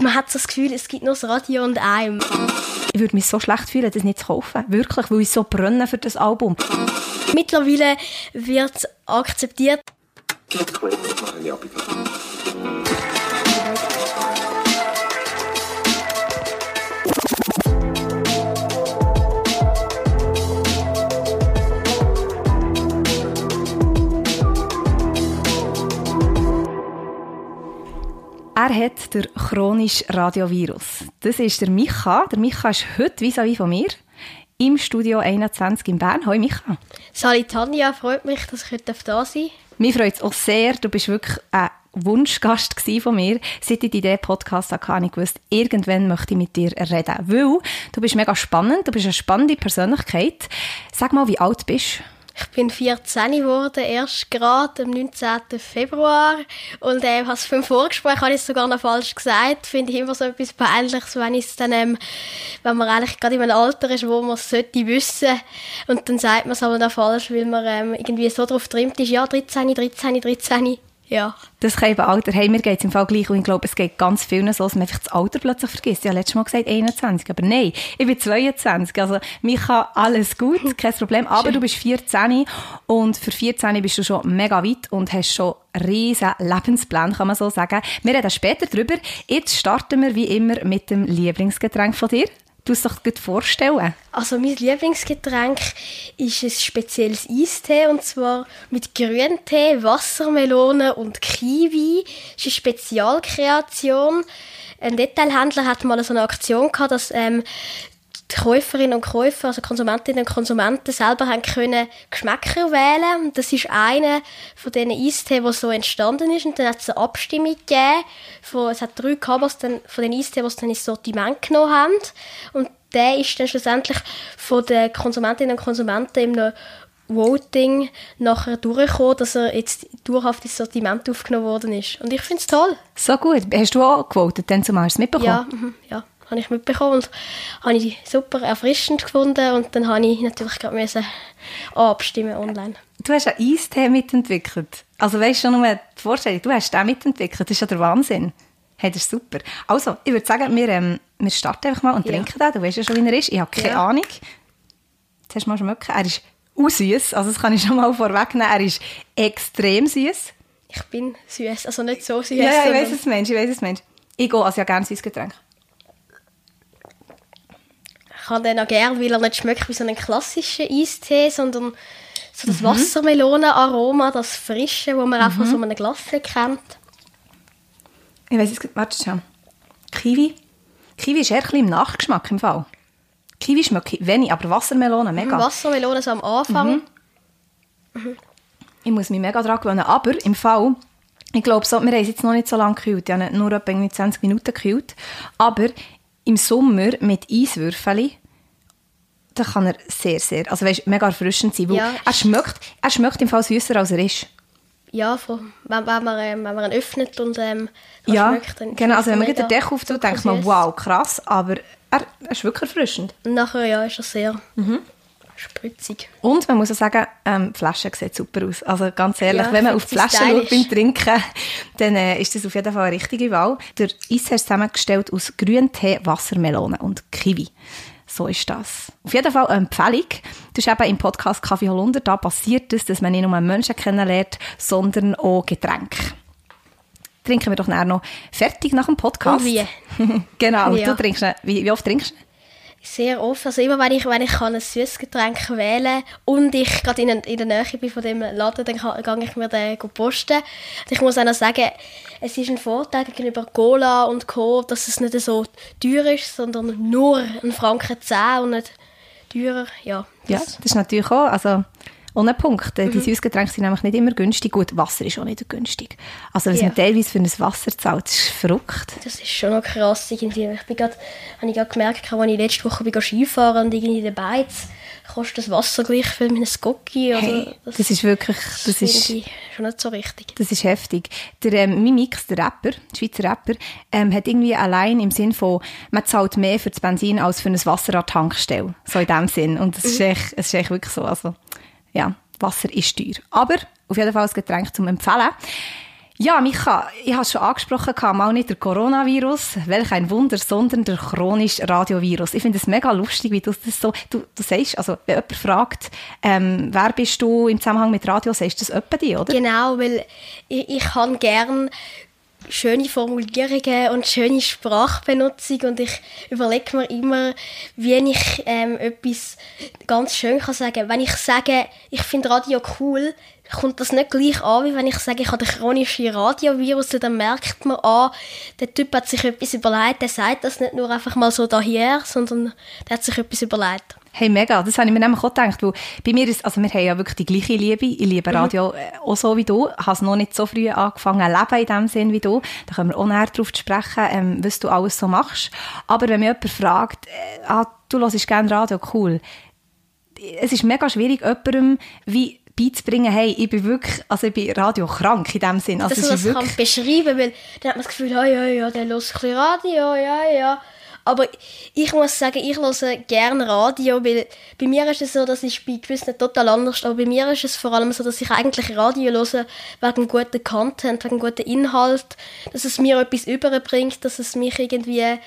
Man hat so das Gefühl, es gibt noch das Radio und einem. Ich würde mich so schlecht fühlen, das nicht zu kaufen. Wirklich, weil ich so brenne für das Album. Mittlerweile wird es akzeptiert. Er hat den chronischen Radiovirus. Das ist der Micha. Der Micha ist heute vis-à-vis von mir im Studio 21 in Bern. Hoi Micha. Salut Tanja, freut mich, dass ich heute da sein darf. Mich freut es auch sehr. Du warst wirklich ein Wunschgast von mir. Seit ich diesen Podcast hatte, habe ich gewusst, irgendwann möchte ich mit dir reden. Weil du bist mega spannend, du bist eine spannende Persönlichkeit. Sag mal, wie alt bist du? Ich bin 14 geworden, erst gerade am 19. Februar. Und habe es beim Vorgespräch habe ich es sogar noch falsch gesagt. Finde ich immer so etwas Peinliches, wenn ich es dann, wenn man eigentlich gerade in einem Alter ist, wo man es sollte wissen. Und dann sagt man es aber noch falsch, weil man irgendwie so drauf trimmt ist, ja, 13. Ja. Das kann eben Alter. Hey, mir geht es im Fall gleich. Und ich glaube, es geht ganz vielen so, dass man einfach das Alter plötzlich vergisst. Ich habe letztes Mal gesagt 21, aber nein, ich bin 22. Also, mir kann alles gut, kein Problem. Aber schön. Du bist 14 und für 14 bist du schon mega weit und hast schon riesen Lebensplan, kann man so sagen. Wir reden später drüber. Jetzt starten wir wie immer mit dem Lieblingsgetränk von dir. Du es doch gut vorstellen. Also mein Lieblingsgetränk ist ein spezielles Eistee, und zwar mit Grüntee, Wassermelone und Kiwi. Das ist eine Spezialkreation. Ein Detailhändler hat mal so eine Aktion gehabt, dass die Käuferinnen und Käufer, also Konsumentinnen und Konsumenten, selber haben können Geschmäcker wählen. Das ist einer von diesen Eistee, der so entstanden ist. Und dann hat es eine Abstimmung gegeben. Es hat 3 Kameras von den Eistee, die es dann ins Sortiment genommen haben. Und der ist dann schlussendlich von den Konsumentinnen und Konsumenten in einem Voting nachher durchgekommen, dass er jetzt dauerhaft ins Sortiment aufgenommen worden ist. Und ich finde es toll. So gut. Hast du auch gewotet, dann zumal hast du es mitbekommen? Ja, ja. Habe ich mitbekommen und habe ich super erfrischend gefunden, und dann musste ich natürlich gerade abstimmen online. Du hast einen Eistee mitentwickelt. Also weißt du schon nur die Vorstellung, du hast den mitentwickelt. Das ist ja der Wahnsinn. Hey, das ist super. Also, ich würde sagen, wir starten einfach mal und trinken den. Du weißt ja schon, wie er ist. Ich habe keine Ahnung. Jetzt hast du mal schmecken. Er ist auch süß. Also das kann ich schon mal vorwegnehmen. Er ist extrem süß. Ich bin süß, also nicht so süß. Ja, ich weiss es, Mensch. Ich gehe also ja gerne süßes Getränk. Ich habe den auch gerne, weil er nicht schmeckt wie so einen klassischen Eistee, sondern so das Wassermelonenaroma, das Frische, das man auch von so einem Glas kennt. Ich weiss jetzt, warte schon. Kiwi. Kiwi ist eher ein bisschen im Nachgeschmack im Fall. Kiwi schmeckt wenig, aber Wassermelone mega. Wassermelone so am Anfang. Ich muss mich mega dran gewöhnen, aber im Fall... Ich glaube, wir haben es jetzt noch nicht so lange gekühlt. Ich habe nur etwa 20 Minuten gekühlt, aber... Im Sommer mit Eiswürfeln, da kann er sehr, sehr, also weißt, mega erfrischend sein. Ja, er schmeckt im Fall süsser, als er ist. Ja, wenn man ihn öffnet und schmeckt, dann genau, also wenn man den Deckel auftut, denkt man, wow, krass, aber er ist wirklich erfrischend. Und nachher, ist er sehr spritzig. Und man muss auch sagen, die Flasche sieht super aus. Also ganz ehrlich, wenn man auf die Flasche schaut beim Trinken, dann ist das auf jeden Fall eine richtige Wahl. Der Eis ist zusammengestellt aus Grüntee, Wassermelone und Kiwi. So ist das. Auf jeden Fall eine Empfehlung. Das ist eben im Podcast Kaffee Holunder. Da passiert es, dass man nicht nur Menschen kennenlernt, sondern auch Getränke. Trinken wir doch nachher noch fertig nach dem Podcast. Und wie? Genau, ja. Du trinkst ihn. Wie oft trinkst du ihn? Sehr oft. Also immer, wenn ich kann ein süßes Getränk wählen kann und ich gerade in der Nähe bin von dem Laden, dann gehe ich mir den posten. Und ich muss auch noch sagen, es ist ein Vorteil gegenüber Cola und Co., dass es nicht so teuer ist, sondern nur 1,10 Franken und nicht teurer. Ja, das ist natürlich auch, also ohne Punkt. Die Süßgetränke sind nämlich nicht immer günstig. Gut, Wasser ist auch nicht günstig. Also was man teilweise für ein Wasser zahlt, ist verrückt. Das ist schon noch krass. Irgendwie. Ich habe gemerkt, als ich letzte Woche Skifahren und in den Beiz kostet das Wasser gleich viel mit einem Skoggi. Also, hey, das ist wirklich... Das ist schon nicht so richtig. Das ist heftig. Der Mimix, der Rapper, der Schweizer Rapper, hat irgendwie allein im Sinn von, man zahlt mehr für das Benzin als für ein Wasser an der Tankstelle. So in dem Sinn. Und das ist echt wirklich so. Also, ja, Wasser ist teuer. Aber auf jeden Fall ein Getränk zum Empfehlen. Ja, Micha, ich habe es schon angesprochen, mal nicht der Coronavirus, welch ein Wunder, sondern der chronische Radiovirus. Ich finde es mega lustig, wie du das so, du sagst, also wenn jemand fragt, wer bist du im Zusammenhang mit Radio, sagst du das öppe dir, oder? Genau, weil ich kann gerne schöne Formulierungen und schöne Sprachbenutzung und ich überlege mir immer, wie ich etwas ganz schön kann sagen. Wenn ich sage, ich finde Radio cool, kommt das nicht gleich an, wie wenn ich sage, ich habe den chronischen Radiovirus, dann merkt man an, der Typ hat sich etwas überlegt, der sagt das nicht nur einfach mal so daher, sondern der hat sich etwas überlegt. Hey, mega, das habe ich mir nämlich auch gedacht, weil bei mir ist, also wir haben ja wirklich die gleiche Liebe, ich liebe Radio auch so wie du, ich habe es noch nicht so früh angefangen leben in dem Sinn wie du, da können wir auch näher drauf sprechen, was du alles so machst, aber wenn mich jemand fragt, du hörst gerne Radio, cool, es ist mega schwierig, jemandem wie beizubringen, hey, ich bin wirklich, also ich bin radiokrank in dem Sinn. Also dass man das wirklich kann beschreiben, weil dann hat man das Gefühl, ja, ja, ja, dann höre ich ein bisschen Radio, ja, ja. Aber ich muss sagen, ich höre gerne Radio, weil bei mir ist es so, dass ich bei gewissen total anders, aber bei mir ist es vor allem so, dass ich eigentlich Radio höre wegen gutem Content, wegen gutem Inhalt, dass es mir etwas überbringt, dass es mich irgendwie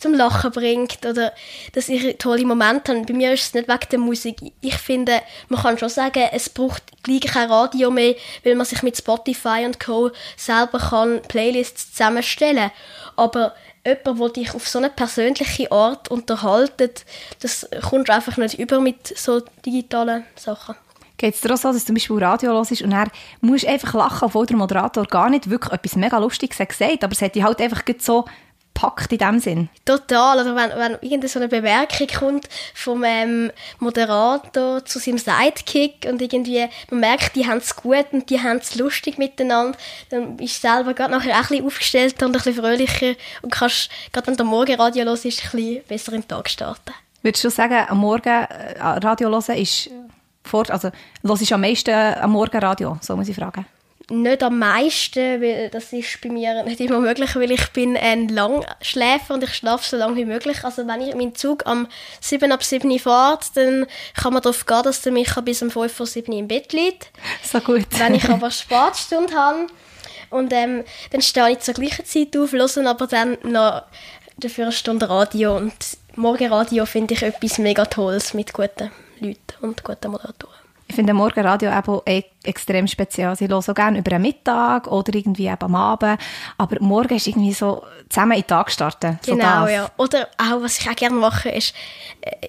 zum Lachen bringt oder dass ich tolle Momente habe. Bei mir ist es nicht wegen der Musik. Ich finde, man kann schon sagen, es braucht gleich kein Radio mehr, weil man sich mit Spotify und Co. selber kann Playlists zusammenstellen. Aber jemand, der dich auf so eine persönliche Art unterhaltet, das kommst du einfach nicht über mit so digitalen Sachen. Geht es dir auch so, dass du zum Beispiel Radio hörst und dann musst du einfach lachen, obwohl der Moderator gar nicht wirklich etwas mega Lustiges hat gesagt, aber es hat dich halt einfach so packt in dem Sinn? Total. Also wenn irgendeine so eine Bemerkung kommt vom Moderator zu seinem Sidekick und irgendwie man merkt, die haben es gut und die haben es lustig miteinander, dann ist selber gerade nachher auch ein bisschen aufgestellter und ein bisschen fröhlicher und kannst, gerade wenn du Morgenradio hörst, ein bisschen besser in den Tag starten. Würdest du sagen, am Morgen Radio hören ist fort, also hörst du am meisten am Morgen Radio? So muss ich fragen. Nicht am meisten, weil das ist bei mir nicht immer möglich, weil ich bin ein Langschläfer und ich schlafe so lange wie möglich. Also wenn ich meinen Zug am 6:07 fahre, dann kann man darauf gehen, dass der Micha bis um 6:55 im Bett liegt. So gut. Wenn ich aber Spatstunde habe und dann stehe ich zur gleichen Zeit auf, höre aber dann noch dafür eine Stunde Radio. Und Morgenradio finde ich etwas mega Tolles mit guten Leuten und guten Moderatoren. Ich finde Morgenradio eben extrem speziell. Ich höre so gerne über den Mittag oder irgendwie eben am Abend. Aber morgen ist irgendwie so zusammen in den Tag starten. Genau, so ja. Oder auch, was ich auch gerne mache, ist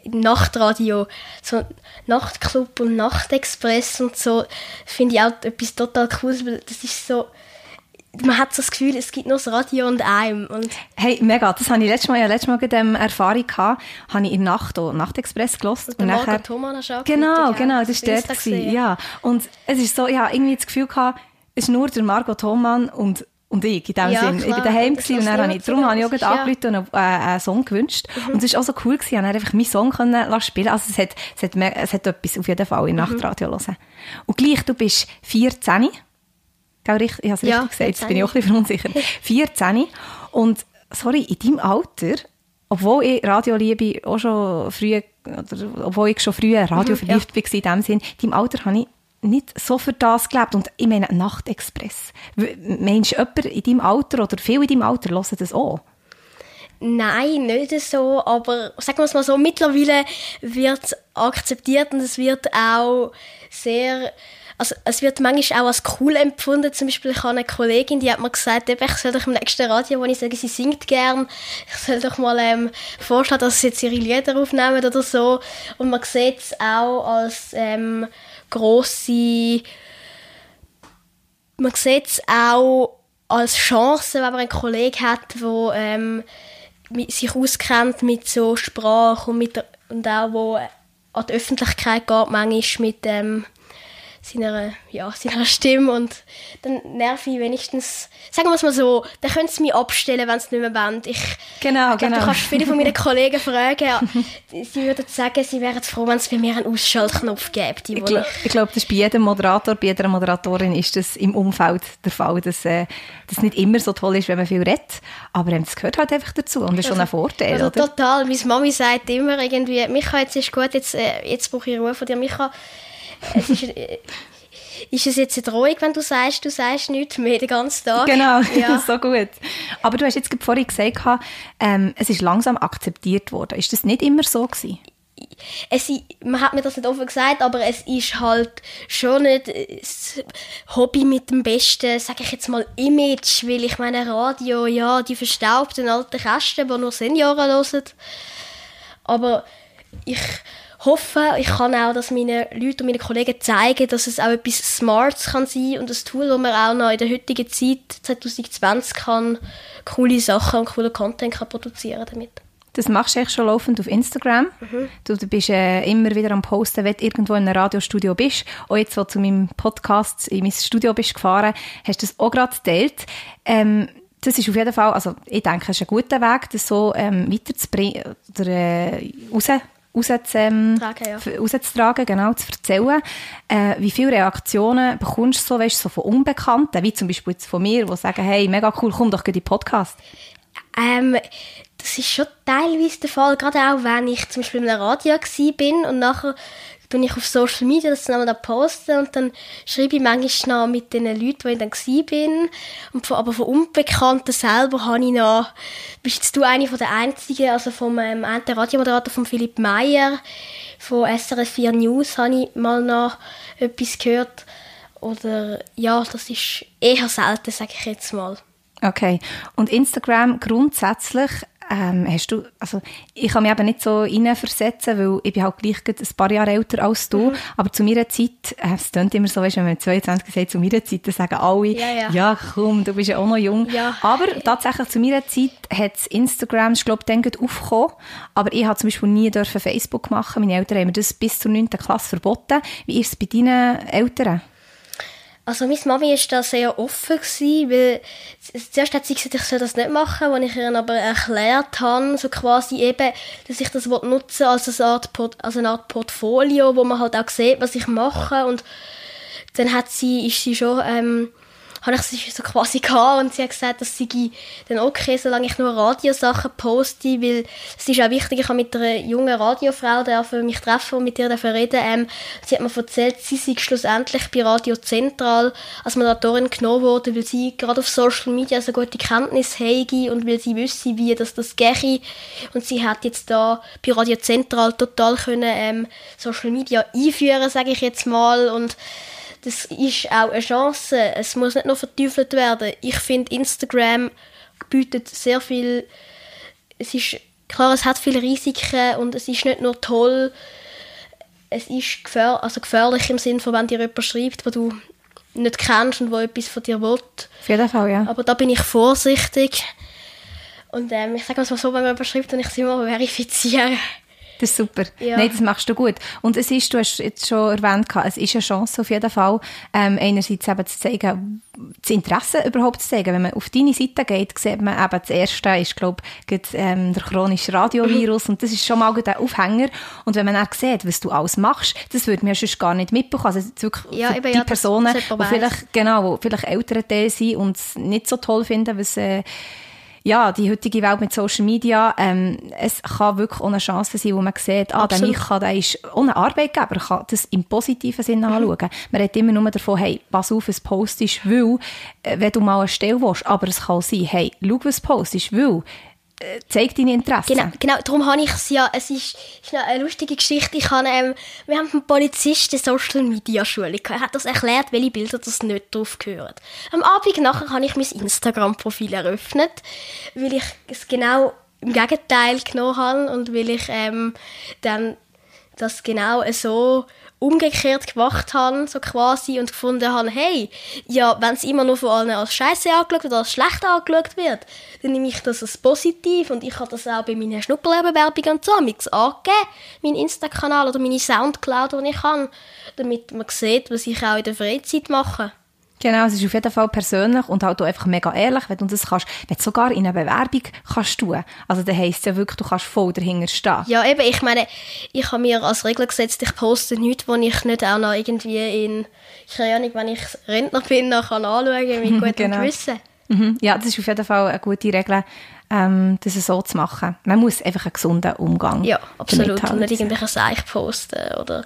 Nachtradio. So Nachtclub und Nachtexpress und so finde ich auch etwas total Cooles, weil das ist so, man hat so das Gefühl, es gibt nur das Radio und einem. Und hey, mega, das habe ich letztes Mal mit dieser Erfahrung gehabt, habe ich in der Nacht auch Nachtexpress gehört. Und Margot Thoman hast du auch Genau, das war dort. Ja. Und es ist so, ich hatte irgendwie das Gefühl gehabt, es ist nur der Margot Thoman und ich in dem Sinn. Klar. Ich war daheim und dann habe ich auch angerufen und einen Song gewünscht. Mhm. Und es war auch so cool, ich konnte einfach meinen Song spielen. Also es hat etwas auf jeden Fall in Nachtradio hören. Und gleich, du bist 14. Ich habe es richtig gesagt, jetzt bin ich auch ein bisschen verunsichert. 14. Und, sorry, in deinem Alter, obwohl ich Radioliebe auch schon früh, oder obwohl ich schon früh radioverliebt war in dem Sinn, in deinem Alter habe ich nicht so für das gelebt. Und ich meine, Nachtexpress. Meinst du, jemand in deinem Alter oder viele in deinem Alter hören das auch? Nein, nicht so, aber sagen wir es mal so, mittlerweile wird es akzeptiert und es wird auch sehr... Also, es wird manchmal auch als cool empfunden. Zum Beispiel, ich habe eine Kollegin, die hat mir gesagt, ich soll doch im nächsten Radio, wo ich sage, sie singt gern, ich soll doch mal vorschlagen, dass sie jetzt ihre Lieder aufnehmen oder so. Und man sieht es auch als man sieht es auch als Chance, wenn man einen Kollegen hat, der sich auskennt mit so Sprache und auch wo an die Öffentlichkeit geht, manchmal mit seiner Stimme und dann nerv ich wenigstens, sagen wir es mal so, dann können sie mich abstellen, wenn sie nicht mehr wollen. Du kannst viele von meinen Kollegen fragen, sie würden sagen, sie wären froh, wenn es bei mir einen Ausschaltknopf gäbe. Ich glaube, das ist bei jedem Moderator, bei jeder Moderatorin ist das im Umfeld der Fall, dass das nicht immer so toll ist, wenn man viel redet, aber es gehört halt einfach dazu und das ist schon ein Vorteil, oder? Total, meine Mami sagt immer irgendwie, Micha, jetzt ist gut, jetzt brauche ich Ruhe von dir, Micha. Es ist, Ist es jetzt eine Drohung, wenn du sagst nichts mehr den ganzen Tag? Genau, ja. So gut. Aber du hast jetzt vorhin gesagt, es ist langsam akzeptiert worden. Ist das nicht immer so gewesen? Man hat mir das nicht offen gesagt, aber es ist halt schon nicht das Hobby mit dem besten, sage ich jetzt mal, Image, weil ich meine, Radio, ja, die verstaubten alten Kästen, die nur Senioren hören. Aber ich hoffe, ich kann auch, dass meine Leute und meine Kollegen zeigen, dass es auch etwas Smartes kann sein und ein Tool, das man auch noch in der heutigen Zeit, 2020, kann coole Sachen und coolen Content kann produzieren damit. Das machst du eigentlich schon laufend auf Instagram. Mhm. Du bist immer wieder am Posten, wenn du irgendwo in einem Radiostudio bist. Auch jetzt, als du zu meinem Podcast in mein Studio bist gefahren, hast du das auch gerade geteilt. Das ist auf jeden Fall, also ich denke, es ist ein guter Weg, das so weiterzubringen oder rauszutragen, genau, zu erzählen. Wie viele Reaktionen bekommst du so, weißt, so von Unbekannten, wie zum Beispiel jetzt von mir, die sagen, hey, mega cool, komm doch in den Podcast. Das ist schon teilweise der Fall, gerade auch, wenn ich zum Beispiel in einem Radio war und nachher bin ich auf Social Media, das dann posten und dann schreibe ich manchmal noch mit den Leuten, wo ich dann war. Aber von Unbekannten selber habe ich noch, bist du eine von den Einzigen, also vom einen Radiomoderator von Philipp Meier, von SRF 4 News habe ich mal noch etwas gehört. Oder ja, das ist eher selten, sage ich jetzt mal. Okay. Und Instagram grundsätzlich, hast du, also ich kann mich eben nicht so hineinversetzen, weil ich bin halt gleich ein paar Jahre älter als du, aber zu meiner Zeit, es klingt immer so, weißt, wenn man 22 sagt, zu meiner Zeit, dann sagen alle, ja komm, du bist ja auch noch jung. Ja. Aber tatsächlich zu meiner Zeit hat Instagram, ich glaube, dann gerade aufgekommen, aber ich durfte zum Beispiel nie Facebook machen, meine Eltern haben mir das bis zur 9. Klasse verboten. Wie ist es bei deinen Eltern? Also meine Mami war da sehr offen, weil zuerst hat sie gesagt, ich soll das nicht machen, als ich ihr aber erklärt habe, so quasi eben, dass ich das nutzen als eine Art Portfolio, wo man halt auch sieht, was ich mache. Und dann habe ich sie so quasi gehabt und sie hat gesagt, dass sie dann okay, solange ich nur Radiosachen poste, weil es ist auch wichtig, ich habe mit einer jungen Radiofrau mich treffen und mit ihr reden. Sie hat mir erzählt, sie sei schlussendlich bei Radio Zentral als Moderatorin genommen worden, weil sie gerade auf Social Media so gute Kenntnisse habe und weil sie wüsste, wie das gehe. Und sie hat jetzt da bei Radio Zentral total können, Social Media einführen, sage ich jetzt mal, und das ist auch eine Chance. Es muss nicht nur verteufelt werden. Ich finde, Instagram bietet sehr viel. Es ist klar, es hat viele Risiken und es ist nicht nur toll. Es ist gefährlich im Sinne von, wenn dir jemand schreibt, den du nicht kennst und der etwas von dir will. Auf jeden Fall, ja. Aber da bin ich vorsichtig. Und ich sage es mal so, wenn man jemand schreibt, dann ich es immer verifizieren. Das ist super. Ja. Nein, das machst du gut. Und es ist, du hast jetzt schon erwähnt, es ist eine Chance auf jeden Fall, einerseits eben zu zeigen, das Interesse überhaupt zu zeigen. Wenn man auf deine Seite geht, sieht man eben, das erste ist, glaube ich, der chronische Radiovirus. Und das ist schon mal der Aufhänger. Und wenn man dann sieht, was du alles machst, das würde man ja sonst gar nicht mitbekommen. Also jetzt wirklich die Personen, die vielleicht ältere Teil sind und es nicht so toll finden, was... die heutige Welt mit Social Media, es kann wirklich ohne Chance sein, wo man sieht, der Micha, der ist ohne Arbeitgeber, kann das im positiven Sinn anschauen. Man redet immer nur davon, hey, pass auf, was postest, weil, wenn du mal eine Stelle willst, aber es kann sein, hey, schau, was postest, weil, zeig deine Interessen. Genau, darum habe ich es ja, es ist eine lustige Geschichte, wir haben einen Polizisten eine Social Media Schule gehabt, er hat das erklärt, welche Bilder das nicht drauf gehören. Am Abend nachher habe ich mein Instagram-Profil eröffnet, weil ich es genau im Gegenteil genommen habe und weil ich dann das genau so umgekehrt gemacht haben, so quasi, und gefunden haben, hey, ja, wenn es immer nur von allen als Scheiße angeschaut oder als schlecht angeschaut wird, dann nehme ich das als positiv, und ich habe das auch bei meinen Schnupperlebenwerbungen und so angegeben, meinen Insta-Kanal oder meine Soundcloud, die ich habe, damit man sieht, was ich auch in der Freizeit mache. Genau, es ist auf jeden Fall persönlich und halt auch einfach mega ehrlich, wenn du das kannst, wenn du sogar in einer Bewerbung kannst tun. Also das heisst ja wirklich, du kannst voll dahinter stehen. Ja eben, ich meine, ich habe mir als Regel gesetzt, ich poste nichts, wo ich nicht auch noch irgendwie keine Ahnung, wenn ich Rentner bin, dann kann anschauen, mit gutem Gewissen. Mhm. Ja, das ist auf jeden Fall eine gute Regel, das so zu machen. Man muss einfach einen gesunden Umgang damit haben. Ja, absolut, und nicht irgendwelche Seich posten oder...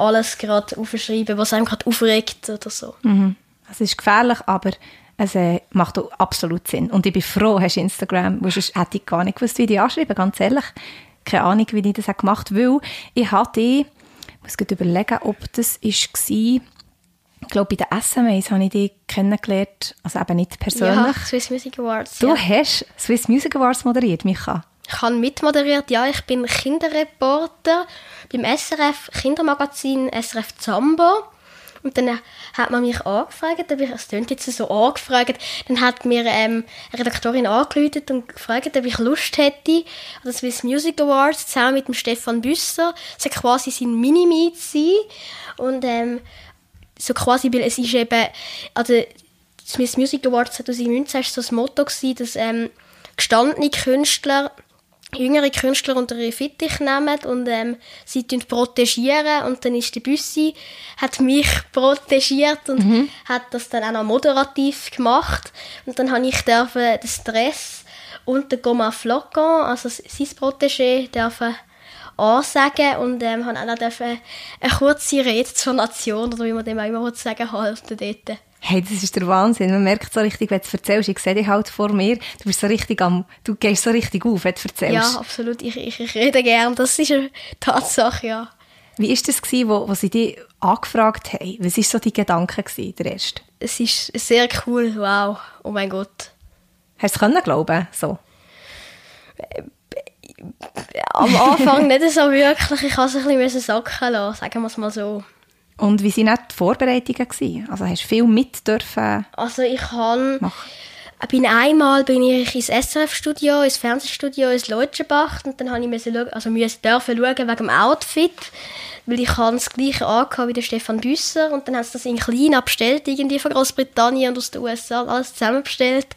alles gerade aufschreiben, was einem gerade aufregt oder so. Mhm. Es ist gefährlich, aber es macht auch absolut Sinn. Und ich bin froh, hast du Instagram, wo sonst hätte ich gar nicht gewusst, wie ich dich anschreibe, ganz ehrlich. Keine Ahnung, wie ich das gemacht habe, weil ich hatte, ich muss gerade überlegen, ob das war, ich glaube, bei den SMAs habe ich dich kennengelernt, also eben nicht persönlich. Ja, Swiss Music Awards. Du hast Swiss Music Awards moderiert, Micha. Ich habe mitmoderiert, ja. Ich bin Kinderreporter beim SRF Kindermagazin SRF Zambo. Und dann hat man mich angefragt, es klingt jetzt so angefragt, dann hat mir eine Redaktorin angerufen und gefragt, ob ich Lust hätte, an den Swiss Music Awards zusammen mit dem Stefan Büsser, so quasi sein Mini-Me zu sein. Und so quasi, weil es ist eben, also Swiss Music Awards 2019 war so das Motto gewesen, dass gestandene Künstler jüngere Künstler unter ihre Fittich nehmen und sie protegieren. Und dann ist der Büssi, hat mich protegiert und hat das dann auch noch moderativ gemacht. Und dann habe ich den Stress und den Goma Flocon, also sein Protégé, ansagen und habe auch noch eine kurze Rede zur Nation, oder wie man dem auch immer sagen halten dort. Hey, das ist der Wahnsinn. Man merkt so richtig, wenn du es erzählst. Ich sehe dich halt vor mir. Du bist so richtig du gehst so richtig auf, wenn du erzählst. Ja, absolut. Ich rede gerne. Das ist eine Tatsache, ja. Wie war das gewesen, wo sie dich angefragt haben? Was war so dein Gedanke gewesen, der erste? Es ist sehr cool. Wow. Oh mein Gott. Hast du es glauben so? Am Anfang nicht so wirklich. Ich musste es ein bisschen sacken lassen, sagen wir es mal so. Und wie waren auch die Vorbereitungen gewesen? Also hast du viel mit dürfen? Also einmal bin ich ins SRF-Studio, ins Fernsehstudio, ins Leutschenbach und dann musste ich schauen wegen dem Outfit, weil ich das gleiche angehabt wie der Stefan Büsser und dann haben sie das in klein bestellt, irgendwie von Großbritannien und aus den USA, alles zusammen bestellt.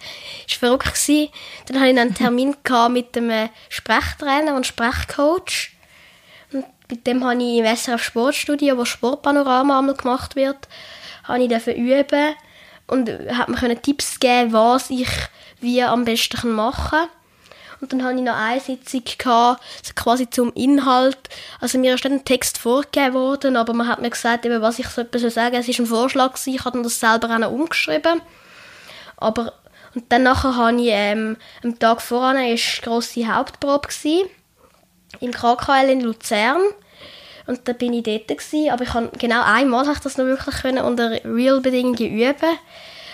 Das war verrückt gewesen. Dann hatte ich einen Termin mit dem Sprechtrainer und Sprechcoach. Mit dem habe ich im SRF Sportstudio, wo Sportpanorama einmal gemacht wird, durfte ich üben und hat mir Tipps geben, was ich wie am besten machen kann. Und dann hatte ich noch eine Sitzung, also quasi zum Inhalt. Also mir ist nicht ein Text vorgegeben worden, aber man hat mir gesagt, eben, was ich so etwas sagen soll. Es war ein Vorschlag, ich habe das selber auch noch umgeschrieben. Aber, und dann nachher habe ich am Tag voran eine grosse Hauptprobe gewesen. Im KKL in Luzern. Und da bin ich dort gewesen. Aber ich habe ich das noch wirklich können unter Real-Bedingungen üben.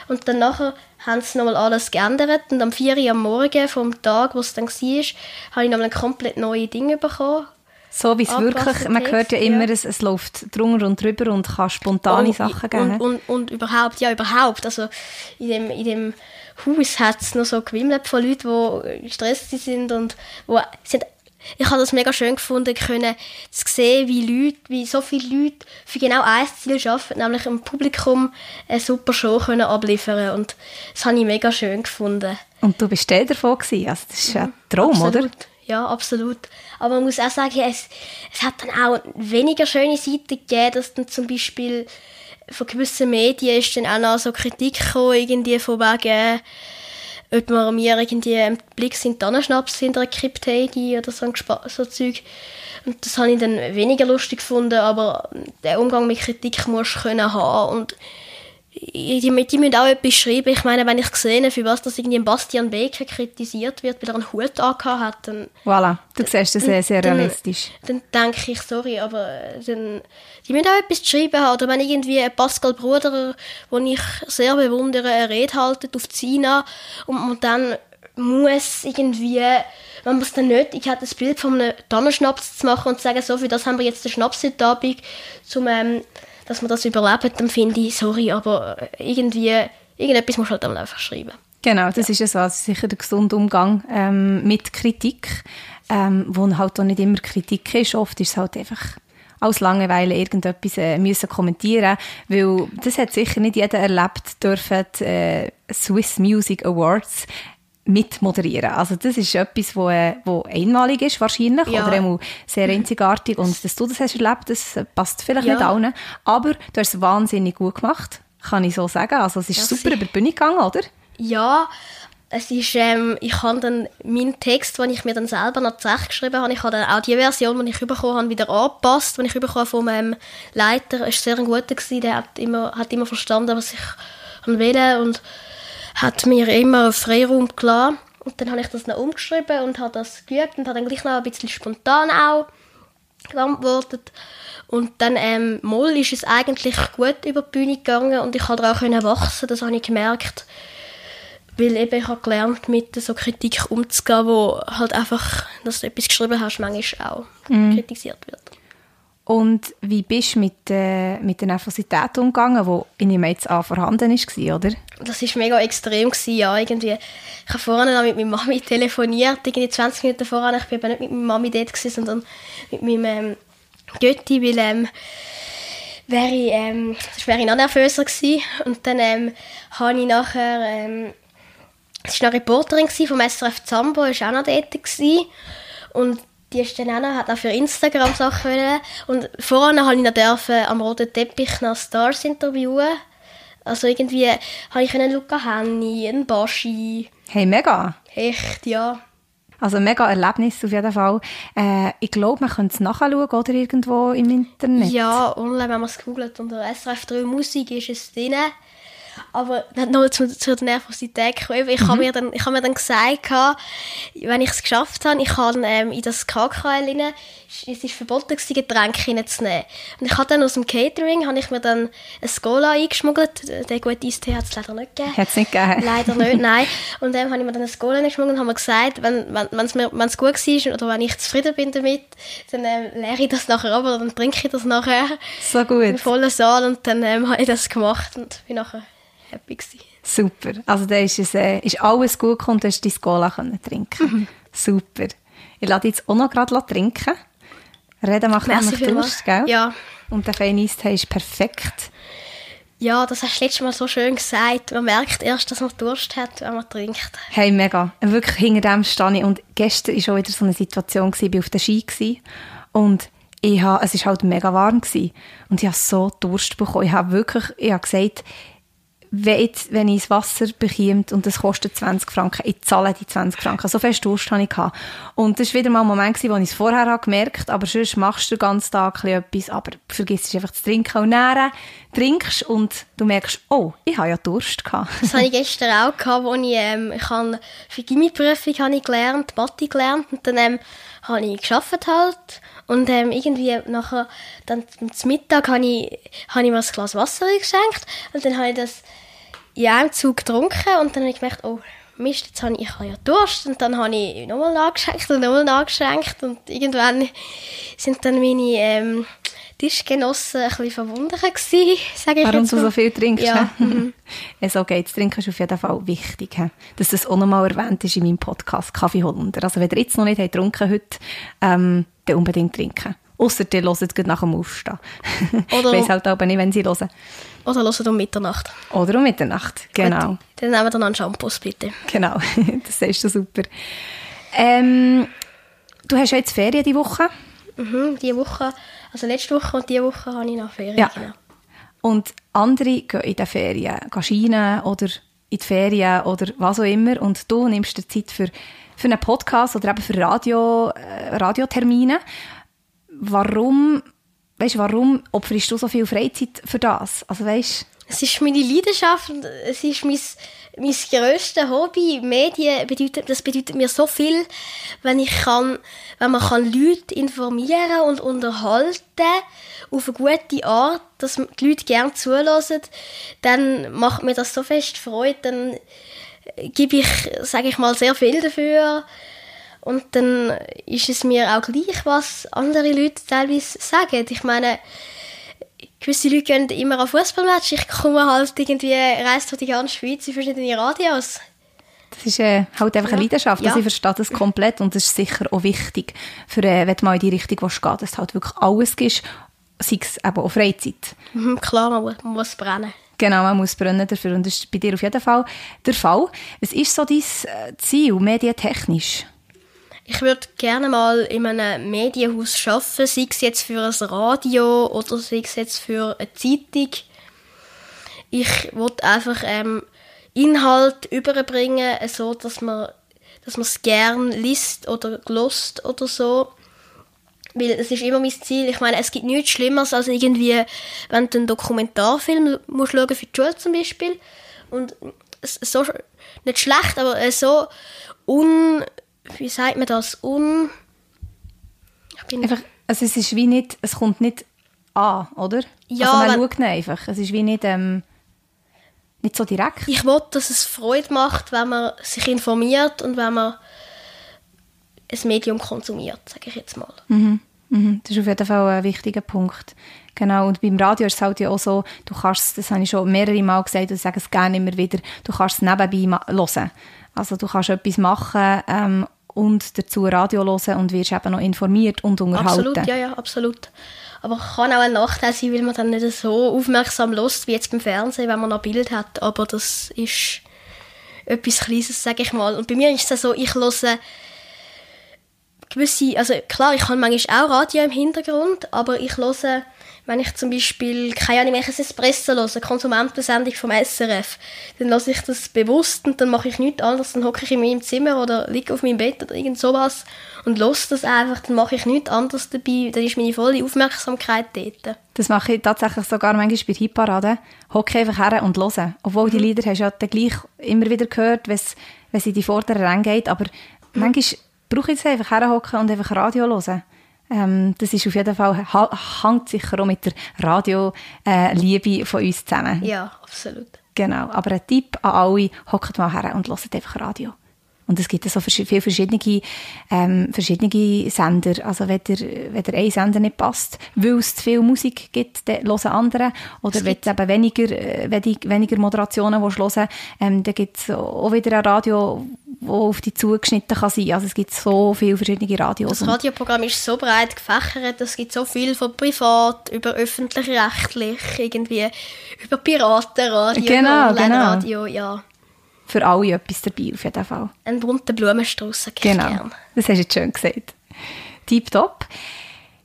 Und dann nachher haben sie nochmal alles geändert. Und am 4 Uhr am Morgen vom Tag, wo es dann war, habe ich nochmal komplett neue Dinge bekommen. So wie es wirklich, man hört ja immer, es läuft drunter und drüber und kann spontane Sachen geben. Und überhaupt. Also in dem Haus hat es noch so gewimmelt von Leuten, die gestresst sind und ich habe das mega schön gefunden, können zu sehen, wie so viele Leute für genau ein Ziel arbeiten, nämlich im Publikum eine super Show können abliefern. Und das habe ich mega schön gefunden. Und du bist der davon gewesen. Also das ist ein Traum, absolut. Oder? Ja, absolut. Aber man muss auch sagen, es hat dann auch weniger schöne Seiten gegeben, dass dann zum Beispiel von gewissen Medien ist dann auch noch so Kritik gekommen, irgendwie von wegen... Ob wir mir irgendwie einen Blick sind, Tannenschnaps hinter einer Kryptide oder so Zeug. Und das habe ich dann weniger lustig gefunden, aber den Umgang mit Kritik musst du können haben. Und die müssen auch etwas schreiben. Ich meine, wenn ich sehe, für was das irgendwie Bastian Becker kritisiert wird, weil er einen Hut angehabt hat, dann... Voilà, du siehst das sehr realistisch. Dann denke ich, sorry, aber die müssen auch etwas schreiben haben. Oder wenn irgendwie ein Pascal Bruderer, den ich sehr bewundere, eine Rede haltet auf China und man dann muss irgendwie... Man muss dann nicht, ich hatte das Bild von einem Tannenschnaps zu machen und zu sagen, so, für das haben wir jetzt den Schnaps heute Abend, zum... dass man das überlebt, dann finde ich, sorry, aber irgendetwas musst du halt einfach schreiben. Genau, das ist ja so. Also sicher der gesunde Umgang mit Kritik, wo halt auch nicht immer Kritik ist. Oft ist es halt einfach aus Langeweile irgendetwas müssen kommentieren, weil das hat sicher nicht jeder erlebt dürfen, die Swiss Music Awards mitmoderieren. Also das ist etwas, wo einmalig ist wahrscheinlich, ja. Oder einmal sehr einzigartig. Und dass du das hast erlebt, das passt vielleicht nicht allen. Aber du hast es wahnsinnig gut gemacht, kann ich so sagen. Also es ist super über die Bühne gegangen, oder? Ja, Es ist, ich habe dann meinen Text, den ich mir dann selber noch zurechtgeschrieben habe, ich habe dann auch die Version, die ich bekommen habe, wieder angepasst, die ich bekommen vom Leiter. Er war sehr ein guter, der hat immer verstanden, was ich wollte und hat mir immer einen Freiraum gelassen. Und dann habe ich das noch umgeschrieben und habe das geübt und habe dann gleich noch ein bisschen spontan auch geantwortet. Und dann mal ist es eigentlich gut über die Bühne gegangen und ich konnte daran auch wachsen, das habe ich gemerkt. Weil eben, ich habe gelernt, mit so Kritik umzugehen, wo halt einfach, dass du etwas geschrieben hast, manchmal auch kritisiert wird. Und wie bist du mit der Nervosität umgegangen, die in ihm jetzt auch vorhanden war, oder? Das war mega extrem, ja, irgendwie. Ich habe vorhin noch mit meiner Mami telefoniert, irgendwie 20 Minuten vorher. Ich war eben nicht mit meiner Mami dort, sondern mit meinem Götti, weil wäre ich noch nervöser gewesen. Und dann habe ich nachher... Es war eine Reporterin vom SRF Zambo, die war auch noch dort. Und die ist dann auch noch für Instagram Sachen wollen. Und vorher durfte ich am roten Teppich noch Stars interviewen. Also irgendwie habe ich einen Luca Hänni, einen Baschi. Hey, mega! Echt, ja. Also mega Erlebnis auf jeden Fall. Ich glaube, man könnte es nachschauen oder irgendwo im Internet. Ja, online haben wir es gegoogelt. Unter SRF 3 Musik ist es drin. Aber noch zu der Nervosität gekommen. Ich habe mir dann gesagt, wenn ich es geschafft habe, ich habe in das KKL hinein, es war verboten, Getränke hineinzunehmen. Und ich habe dann aus dem Catering habe ich mir dann eine Cola eingeschmuggelt. Den guten Eistee hat es leider nicht gegeben. Hat es nicht gegeben? Leider nicht, nein. Und dann habe ich mir dann eine Cola eingeschmuggelt und habe mir gesagt, wenn es gut war oder wenn ich zufrieden bin damit, dann leere ich das nachher ab oder dann trinke ich das nachher. So gut. Im vollen Saal. Und dann habe ich das gemacht und bin nachher happy gewesen. Super. Also da ist alles gut gekommen, du hast deine Cola trinken. Super. Ich lasse dich jetzt auch noch gerade trinken. Reden macht nämlich Durst, gell? Ja. Und der feine Eistee ist perfekt. Ja, das hast du letztes Mal so schön gesagt. Man merkt erst, dass man Durst hat, wenn man trinkt. Hey, mega. Wirklich, hinter dem stehe ich. Und gestern war auch wieder so eine Situation, ich war auf der Ski und es war halt mega warm. Und ich habe so Durst bekommen. Ich habe gesagt, wenn ich das Wasser bekomme und es kostet 20 Franken, ich zahle die 20 Franken. So fest Durst hatte ich. Und das war wieder mal ein Moment, wo ich es vorher gemerkt habe, aber sonst machst du den ganzen Tag etwas, aber vergisst einfach zu trinken und nähren. Trinkst und du merkst, oh, ich habe ja Durst gehabt. Das hatte ich gestern auch gehabt, als ich, ich habe für die Gymnasiumsprüfung habe ich gelernt, Mathe gelernt und dann habe ich gearbeitet halt. Und irgendwie nachher, dann zum Mittag, habe ich mir ein Glas Wasser geschenkt und dann habe ich das in einem Zug getrunken und dann habe ich gemerkt, oh Mist, jetzt habe ich ja Durst und dann habe ich nochmal nachgeschenkt und irgendwann sind dann meine Tischgenossen ein bisschen verwundert gewesen, sage ich. Warum jetzt du so viel trinkst? Ja. So geht's. Trinken ist auf jeden Fall wichtig. Dass das auch nochmal erwähnt ist in meinem Podcast Kaffee Holunder. Also wenn ihr jetzt noch nicht getrunken habt, dann unbedingt trinken. Ausser ihr hört es nach dem Aufstehen. Oder ich weiss halt aber nicht, wenn sie hören. Oder hören Mitternacht. Oder um Mitternacht, genau. Gut, dann nehmen wir dann einen Shampoos, bitte. Genau, das ist so super. Du hast ja jetzt Ferien diese Woche. Die Woche, also letzte Woche und diese Woche habe ich noch Ferien. Ja. Genau. Und andere gehen in die Ferien, gehen Schienen oder in die Ferien oder was auch immer. Und du nimmst dir Zeit für einen Podcast oder eben für Radiotermine. Warum opferst du so viel Freizeit für das? Also weißt, es ist meine Leidenschaft und es ist mein grösstes Hobby. Medien bedeutet mir so viel, wenn man Leute informieren und unterhalten auf eine gute Art, dass die Leute gerne zuhören, dann macht mir das so fest Freude, dann gebe ich, sage ich mal, sehr viel dafür. Und dann ist es mir auch gleich, was andere Leute teilweise sagen. Ich meine, gewisse Leute gehen immer an Fußballmatch. Ich komme halt irgendwie, reise durch die ganze Schweiz in verschiedene Radios. Das ist halt einfach eine Leidenschaft. Ja. Also ich verstehe das komplett und das ist sicher auch wichtig, für, wenn du mal in die Richtung gehen willst, dass es halt wirklich alles gibt, sei es eben auch Freizeit. Klar, man muss brennen. Genau, man muss brennen dafür und das ist bei dir auf jeden Fall der Fall. Was ist so dein Ziel, medientechnisch? Ich würde gerne mal in einem Medienhaus arbeiten, sei es jetzt für ein Radio oder sei es jetzt für eine Zeitung. Ich wollte einfach Inhalt überbringen, so dass man es gerne liest oder hört oder so. Weil es ist immer mein Ziel. Ich meine, es gibt nichts Schlimmeres als irgendwie, wenn du einen Dokumentarfilm musst schauen für die Schule zum Beispiel. Und so, nicht schlecht, aber so wie sagt man das? Einfach, also es ist wie nicht, es kommt nicht an, oder? Ja, also man schaut nicht einfach. Es ist wie nicht, nicht so direkt. Ich will, dass es Freude macht, wenn man sich informiert und wenn man ein Medium konsumiert, sage ich jetzt mal. Mhm. Mhm. Das ist auf jeden Fall ein wichtiger Punkt. Genau, und beim Radio ist es halt ja auch so, du kannst, das habe ich schon mehrere Mal gesagt und ich sage es gerne immer wieder, du kannst es nebenbei hören. Also du kannst etwas machen und dazu Radio hören und wirst eben noch informiert und unterhalten. Absolut, ja, absolut. Aber kann auch ein Nachteil sein, weil man dann nicht so aufmerksam hört, wie jetzt beim Fernsehen, wenn man noch Bild hat. Aber das ist etwas Kleines, sage ich mal. Und bei mir ist es so, ich höre gewisse, also klar, ich habe manchmal auch Radio im Hintergrund, aber ich höre, wenn ich zum Beispiel, keine Ahnung, wenn ich ein Espresso höre, eine Konsumentensendung vom SRF, dann höre ich das bewusst und dann mache ich nichts anderes, dann hocke ich in meinem Zimmer oder liege auf meinem Bett oder irgend sowas und höre das einfach, dann mache ich nichts anderes dabei, dann ist meine volle Aufmerksamkeit dort. Das mache ich tatsächlich sogar manchmal bei Hitparaden, hocke einfach her und höre, obwohl die Lieder hast du ja dann gleich immer wieder gehört, wenn sie in die vorderen Ränge geht, aber manchmal brauche ich jetzt einfach herhocken und einfach Radio hören. Das ist auf jeden Fall, hängt sicher auch mit der Radioliebe von uns zusammen. Ja, absolut. Genau, aber ein Tipp an alle, hockt mal her und hört einfach Radio. Und es gibt so viele verschiedene Sender. Also wenn der ein Sender nicht passt, weil es zu viel Musik gibt, dann hören andere. Oder wenn es eben weniger Moderationen hören, dann gibt es auch wieder ein Radio, das auf die zugeschnitten kann sein. Also es gibt so viele verschiedene Radios. Das Radioprogramm ist so breit gefächert, es gibt so viel von privat, über öffentlich-rechtlich, irgendwie über Piratenradio, genau, Online-Radio, genau. Ja. Für alle etwas dabei, auf jeden Fall. Ein bunter Blumenstrauß, sage ich gerne. Das hast du jetzt schön gesagt. Tipptopp.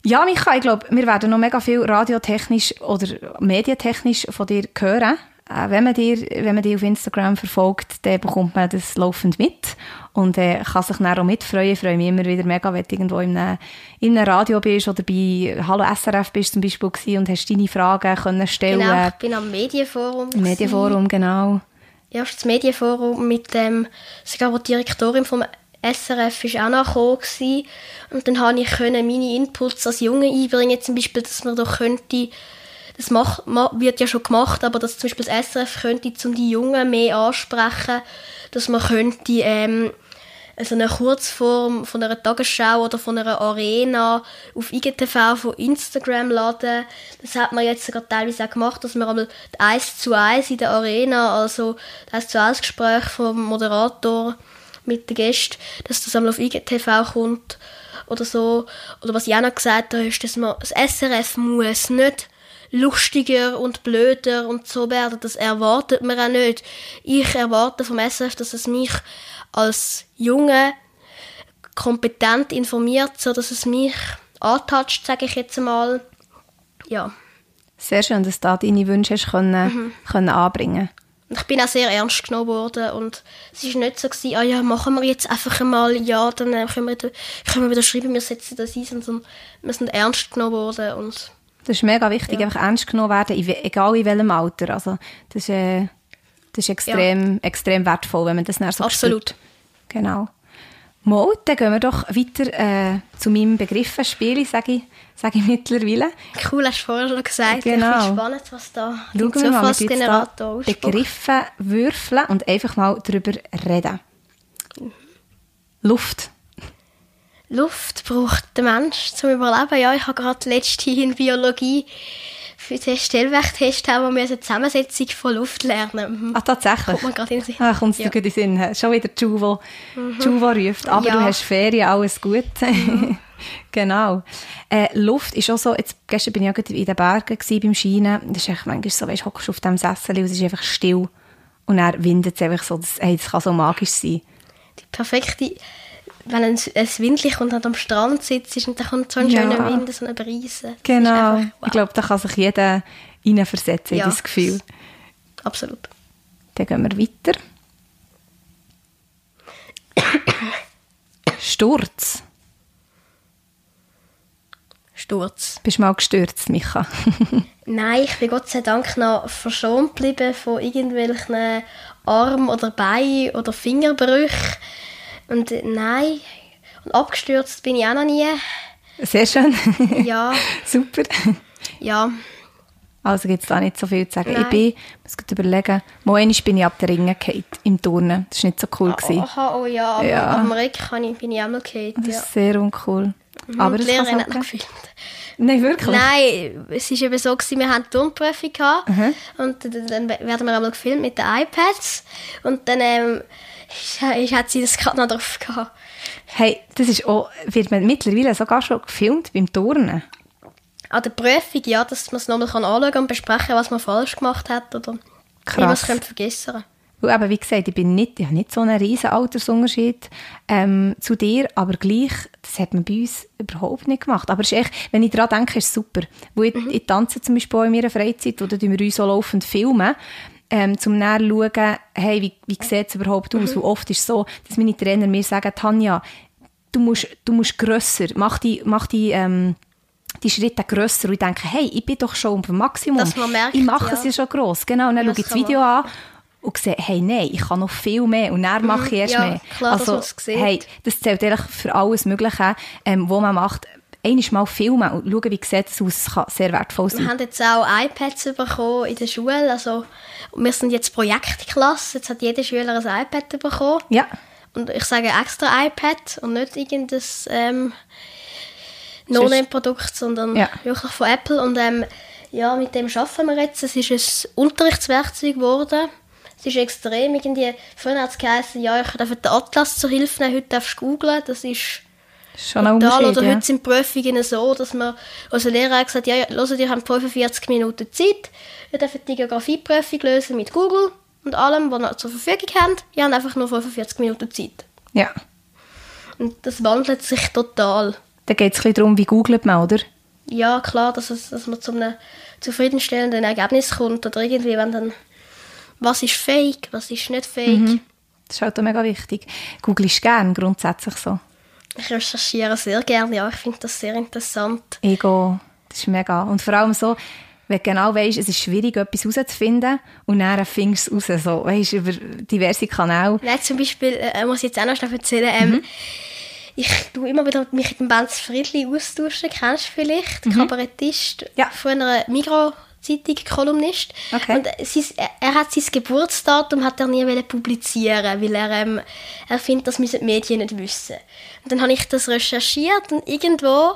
Ja, Micha, ich glaube, wir werden noch mega viel radiotechnisch oder medientechnisch von dir hören. Wenn man dich auf Instagram verfolgt, dann bekommt man das laufend mit und kann sich dann auch mitfreuen. Ich freue mich immer wieder mega, wenn du irgendwo in einem Radio bist oder bei «Hallo SRF» bist zum Beispiel gewesen und hast deine Fragen können stellen. Genau, ich bin am Medienforum. Medienforum, genau. Erstes Medienforum mit dem, sogar die Direktorin vom SRF war auch noch gekommen. Und dann konnte ich meine Inputs als Junge einbringen, zum Beispiel, dass man doch könnte, das wird ja schon gemacht, aber dass zum Beispiel das SRF könnte, um die Jungen mehr ansprechen, dass man könnte also eine Kurzform von einer Tagesschau oder von einer Arena auf IGTV von Instagram laden. Das hat man jetzt sogar teilweise auch gemacht, dass man einmal die 1:1 in der Arena, also das 1:1 Gespräch vom Moderator mit den Gästen, dass das einmal auf IGTV kommt oder so. Oder was ich auch noch gesagt habe, ist, dass man das SRF muss nicht lustiger und blöder und so werden. Das erwartet man auch nicht. Ich erwarte vom SRF, dass es mich als Junge kompetent informiert, sodass es mich antatscht, sage ich jetzt mal. Ja. Sehr schön, dass du da deine Wünsche können anbringen. Ich bin auch sehr ernst genommen worden und es war nicht so, machen wir jetzt einfach mal, ja, dann können wir wieder schreiben, wir setzen das ein, sondern wir sind ernst genommen worden. Und das ist mega wichtig, ja. Einfach ernst genommen werden, egal in welchem Alter. Also, das ist extrem wertvoll, wenn man das dann so absolut spürt. Genau. Mal, dann gehen wir doch weiter zu meinem Begriffenspiel, sage ich mittlerweile. Cool, hast du vorher schon gesagt. Genau. Ich bin spannend, was da den Zufallsgenerator ausspricht. Begriffe würfeln und einfach mal darüber reden. Mhm. Luft. Luft braucht der Mensch zum Überleben. Ja, ich habe gerade letztens in Biologie für den Stellwerktest haben wir eine Zusammensetzung von Luft lernen. Ah, tatsächlich? Kommt man gerade in den Sinn. Ah, kommt es dir in den Sinn. Schon wieder Juvo ruft. Aber ja, Du hast Ferien, alles gut. Mhm. Genau. Luft ist auch so, gestern bin ich auch in den Bergen gewesen, beim Scheinen. Das ist echt manchmal so, du hockst auf diesem Sessel und es ist einfach still. Und dann windet es einfach so, das kann so magisch sein. Die perfekte, wenn ein Windlicht kommt und am Strand sitzt und dann kommt so ein schöner Wind, so eine Brise. Genau, einfach, wow. Ich glaube, da kann sich jeder reinversetzen in das Gefühl. Absolut. Dann gehen wir weiter. Sturz. Bist du mal gestürzt, Micha? Nein, ich bin Gott sei Dank noch verschont geblieben von irgendwelchen Arm- oder Bein- oder Fingerbrüchen. Und nein, und abgestürzt bin ich auch noch nie. Sehr schön. Ja. Super. Ja. Also gibt es da nicht so viel zu sagen. Nein. Ich muss gut überlegen, morgens bin ich ab den Ringen gefallen, im Turnen. Das war nicht so cool. Aha, oh ja, ja. Am Reck bin ich auch mal gefallen. Das ist sehr uncool. Aber die Lehrerin hat noch gefilmt. Nein, wirklich? Nein, es war eben so, wir hatten Turnprüfung gehabt, und dann werden wir einmal gefilmt mit den iPads und dann hat sie das gerade noch drauf gehabt. Hey, das ist auch, wird man mittlerweile sogar schon gefilmt beim Turnen? An der Prüfung, ja, dass man es nochmal anschauen kann und besprechen, was man falsch gemacht hat oder wie man es verbessern könnte. Aber wie gesagt, ich habe nicht so einen riesen Altersunterschied zu dir, aber gleich, das hat man bei uns überhaupt nicht gemacht. Aber es ist echt, wenn ich daran denke, ist es super. Weil ich tanze zum Beispiel auch in meiner Freizeit, oder wir uns so laufend filmen, um näher zu schauen, hey, wie sieht es überhaupt aus? Weil oft ist es so, dass meine Trainer mir sagen, Tanja, du musst grösser, mach die Schritte grösser, und ich denke, hey, ich bin doch schon am Maximum. Dass man merkt, ich mache es ja schon gross. Genau, und dann schaue ich das Video an und sehe, hey, nein, ich kann noch viel mehr, und dann mache ich erst mehr. Klar, also, hey, das zählt eigentlich für alles Mögliche, was man macht. Einmal mal filmen und schauen, wie sieht es aus. Es kann sehr wertvoll sein. Wir haben jetzt auch iPads bekommen in der Schule. Also, wir sind jetzt Projektklasse, jetzt hat jeder Schüler ein iPad bekommen. Ja. Und ich sage extra iPad und nicht irgendein No-Name-Produkt, sondern wirklich von Apple. Und mit dem arbeiten wir jetzt. Es ist ein Unterrichtswerkzeug geworden. Es ist extrem. Früher hat es geheißen, ja, ich darf den Atlas zur Hilfe nehmen, heute darfst du googeln. Das ist schon ein Unterschied. Oder heute sind die Prüfungen so, dass man unser Lehrer hat gesagt, ja, hört, ihr habt 45 Minuten Zeit, ihr dürft die Geografieprüfung lösen mit Google und allem, was ihr zur Verfügung habt. Ihr habt einfach nur 45 Minuten Zeit. Ja. Und das wandelt sich total. Da geht es ein bisschen darum, wie googelt man, oder? Ja, klar, dass man zu einem zufriedenstellenden Ergebnis kommt. Oder irgendwie, wenn dann, was ist fake, was ist nicht fake. Mhm. Das ist halt auch mega wichtig. Google ist gern grundsätzlich so. Ich recherchiere sehr gerne, ja, ich finde das sehr interessant. Ego, das ist mega. Und vor allem so, wenn du genau weisst, es ist schwierig, etwas herauszufinden, und dann findest du es raus, so, weisst, über diverse Kanäle. Nein, zum Beispiel, muss ich jetzt auch noch schnell erzählen, ich tue immer wieder mich mit dem Benz Friedli austauschen, kennst du vielleicht, Kabarettist, von einer Migros-Zeitung, Kolumnist. Okay. Und er hat sein Geburtsdatum nie publizieren, weil er findet, das müssen die Medien nicht wissen. Und dann habe ich das recherchiert und irgendwo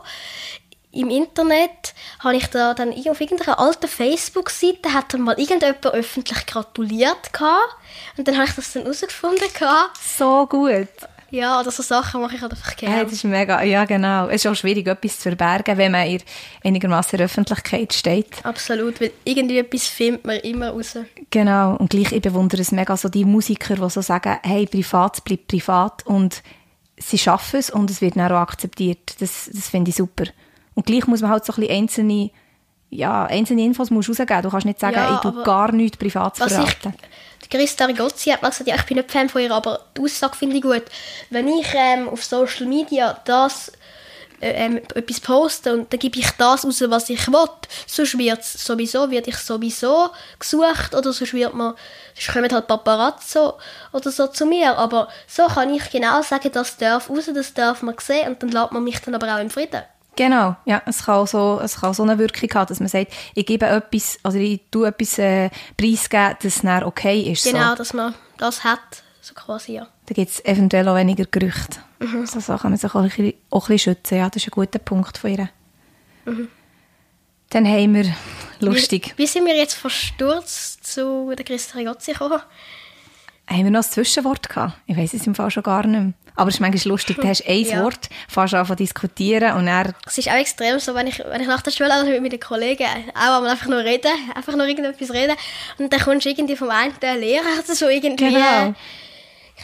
im Internet habe ich da dann auf irgendeiner alten Facebook-Seite hat dann mal irgendjemand öffentlich gratuliert gehabt, und dann habe ich das dann herausgefunden gehabt. So gut. Ja, oder so Sachen mache ich halt einfach gerne. Hey, das ist mega, ja genau. Es ist auch schwierig, etwas zu verbergen, wenn man in einigermaßen Öffentlichkeit steht. Absolut, weil irgendwie etwas findet man immer raus. Genau, und gleich, ich bewundere es mega, so die Musiker, die so sagen, hey, privat bleibt privat, und sie schaffen es und es wird dann auch akzeptiert. Das finde ich super. Und gleich muss man halt so ein bisschen einzelne Infos musst du rausgeben. Du kannst nicht sagen, ich tue gar nichts privat zu verraten. Christa Rigozzi hat mal gesagt, ja, ich bin nicht Fan von ihr, aber die Aussage finde ich gut. Wenn ich auf Social Media etwas poste und dann gebe ich das raus, was ich will, sonst werde ich sowieso gesucht, oder sonst kommen halt Paparazzo oder so zu mir. Aber so kann ich genau sagen, das darf raus, das darf man sehen, und dann lässt man mich dann aber auch im Frieden. Genau, ja, es kann so eine Wirkung haben, dass man sagt, ich gebe etwas, also ich tue etwas preisgeben, dass es dann okay ist. Genau, so. Dass man das hat, so quasi, ja. Da gibt es eventuell auch weniger Gerüchte. Mhm. Also, so kann man sich auch ein bisschen schützen, ja, das ist ein guter Punkt von ihr. Mhm. Dann haben wir, lustig. Wie sind wir jetzt von Sturz zu der Christa Rigozzi gekommen? Haben wir noch ein Zwischenwort gehabt? Ich weiss es im Fall schon gar nicht mehr. Aber es ist manchmal lustig, du hast ein Wort, fährst an zu diskutieren und dann... Es ist auch extrem so, wenn ich nach der Schule mit den Kollegen auch einfach nur rede, und dann kommst du irgendwie vom einen Lehrer so irgendwie... Genau.